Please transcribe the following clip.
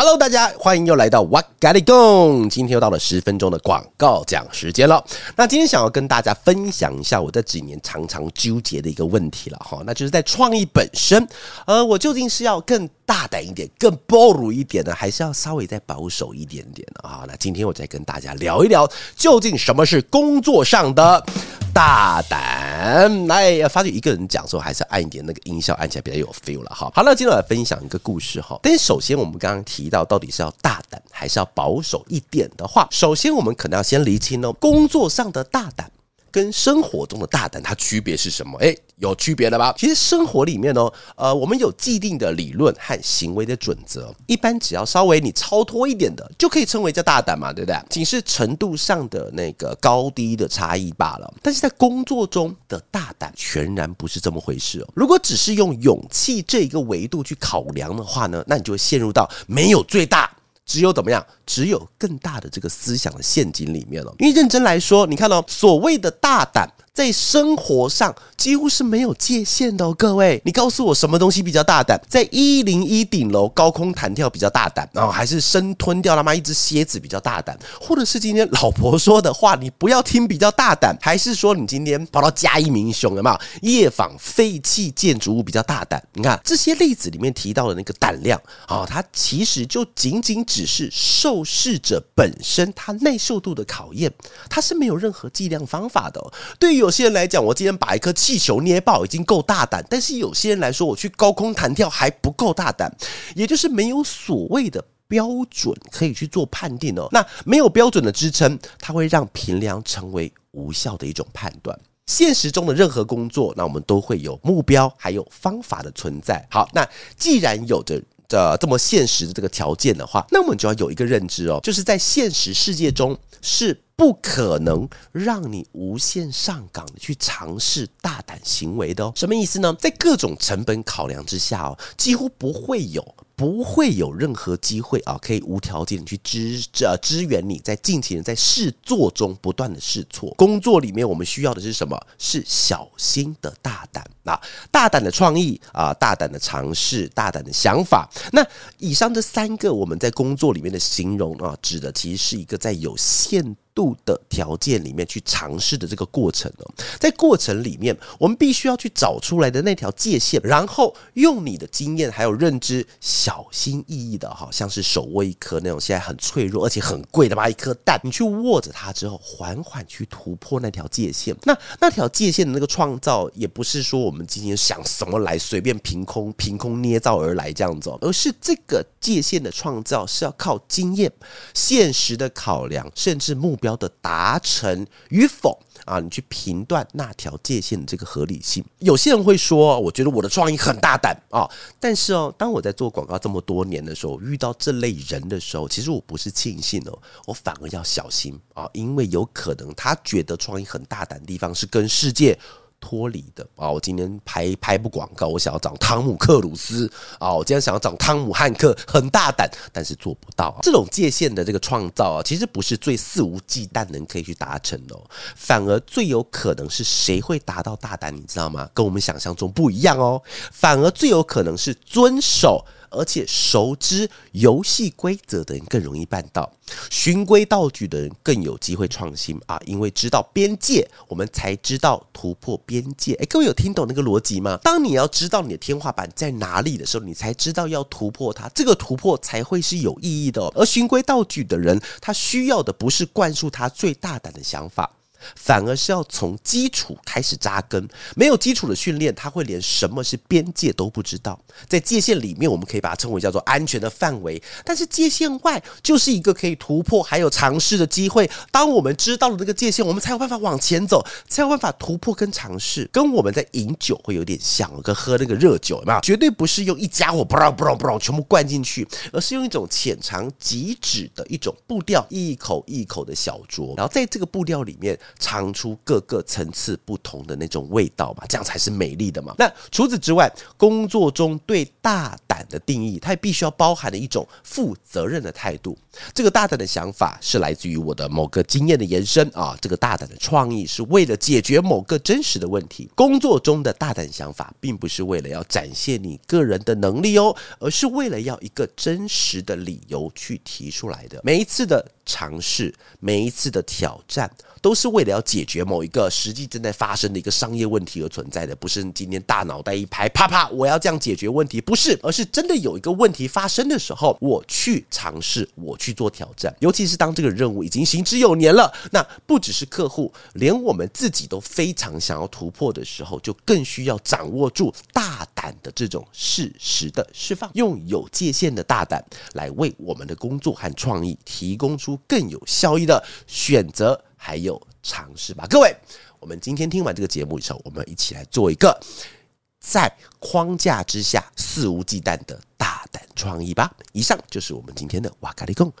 Hello， 大家欢迎又来到 What Got It Goon， 今天又到了10分钟的广告讲时间了。那今天想要跟大家分享一下我这几年常常纠结的一个问题了，那就是在创意本身，我究竟是要更大胆一点，更 bold 一点呢，还是要稍微再保守一点点啊？那今天我再跟大家聊一聊，究竟什么是工作上的大胆。来，发觉一个人讲的时候，还是按一点那个音效，按起来比较有 feel 了哈。好，那今天我来分享一个故事哈。但是首先，我们刚刚提到到底是要大胆还是要保守一点的话，首先我们可能要先厘清哦，工作上的大胆跟生活中的大胆它区别是什么？哎，有区别了吧？其实生活里面哦，我们有既定的理论和行为的准则，一般只要稍微你超脱一点的，就可以称为叫大胆嘛，对不对？仅是程度上的那个高低的差异罢了。但是在工作中的大胆全然不是这么回事哦。如果只是用勇气这一个维度去考量的话呢，那你就会陷入到没有最大，只有怎么样？只有更大的这个思想的陷阱里面了。因为认真来说，你看哦，所谓的大胆，在生活上几乎是没有界限的哦，各位，你告诉我什么东西比较大胆？在101顶楼高空弹跳比较大胆，然后还是生吞掉他妈一只蝎子比较大胆，或者是今天老婆说的话你不要听比较大胆，还是说你今天跑到嘉义民雄了嘛，夜访废弃建筑物比较大胆？你看这些例子里面提到的那个胆量啊，它其实就仅仅只是受试者本身他耐受度的考验，它是没有任何计量方法的哦。对于有些人来讲，我今天把一颗气球捏爆已经够大胆，但是有些人来说，我去高空弹跳还不够大胆，也就是没有所谓的标准可以去做判定哦。那没有标准的支撑，它会让评量成为无效的一种判断。现实中的任何工作，那我们都会有目标还有方法的存在。好，那既然有着这么现实的这个条件的话，那我们就要有一个认知哦，就是在现实世界中是不可能让你无限上岗的去尝试大胆行为的哦。什么意思呢？在各种成本考量之下哦，几乎不会有任何机会啊，可以无条件去支援你在近期在试做中不断的试错。工作里面我们需要的是什么？是小心的大胆啊，大胆的创意啊，大胆的尝试，大胆的想法。那以上这三个我们在工作里面的形容啊，指的其实是一个在有限度的条件里面去尝试的这个过程哦。在过程里面，我们必须要去找出来的那条界限，然后用你的经验还有认知，小心翼翼的哈，像是手握一颗那种现在很脆弱而且很贵的吧一颗蛋，你去握着它之后，缓缓去突破那条界限。那条界限的那个创造，也不是说我们今天想什么来随便凭空捏造而来这样子哦，而是这个界限的创造是要靠经验、现实的考量，甚至目标的达成与否啊，你去评断那条界限的这个合理性。有些人会说，我觉得我的创意很大胆啊，但是哦，当我在做广告这么多年的时候，遇到这类人的时候，其实我不是庆幸哦，我反而要小心啊，因为有可能他觉得创意很大胆的地方是跟世界脱离的啊。我今天拍部广告，我想要找汤姆克鲁斯啊，我今天想要找汤姆汉克，很大胆，但是做不到。这种界限的这个创造啊，其实不是最肆无忌惮能可以去达成的哦，反而最有可能是谁会达到大胆，你知道吗？跟我们想象中不一样哦，反而最有可能是遵守而且熟知游戏规则的人更容易办到，循规蹈矩的人更有机会创新啊！因为知道边界，我们才知道突破边界。各位有听懂那个逻辑吗？当你要知道你的天花板在哪里的时候，你才知道要突破它，这个突破才会是有意义的哦。而循规蹈矩的人，他需要的不是灌输他最大胆的想法，反而是要从基础开始扎根。没有基础的训练，他会连什么是边界都不知道。在界限里面，我们可以把它称为叫做安全的范围，但是界限外就是一个可以突破还有尝试的机会。当我们知道了这个界限，我们才有办法往前走，才有办法突破跟尝试。跟我们在饮酒会有点像，跟喝那个热酒有没有？绝对不是用一家伙全部灌进去，而是用一种浅尝即止的一种步调，一口一口的小酌。然后在这个步调里面，尝出各个层次不同的那种味道嘛，这样才是美丽的嘛。那除此之外，工作中对大胆的定义，它也必须要包含了一种负责任的态度。这个大胆的想法是来自于我的某个经验的延伸啊，这个大胆的创意是为了解决某个真实的问题。工作中的大胆想法，并不是为了要展现你个人的能力哦，而是为了要一个真实的理由去提出来的。每一次的尝试，每一次的挑战，都是为了要解决某一个实际正在发生的一个商业问题而存在的，不是今天大脑袋一拍，啪啪，我要这样解决问题，不是，而是真的有一个问题发生的时候，我去尝试，我去做挑战。尤其是当这个任务已经行之有年了，那不只是客户，连我们自己都非常想要突破的时候，就更需要掌握住大胆的这种事实的释放，用有界限的大胆来为我们的工作和创意提供出更有效益的选择还有尝试吧。各位，我们今天听完这个节目以后，我们一起来做一个在框架之下肆无忌惮的大胆创意吧。以上就是我们今天的What Got It Goon。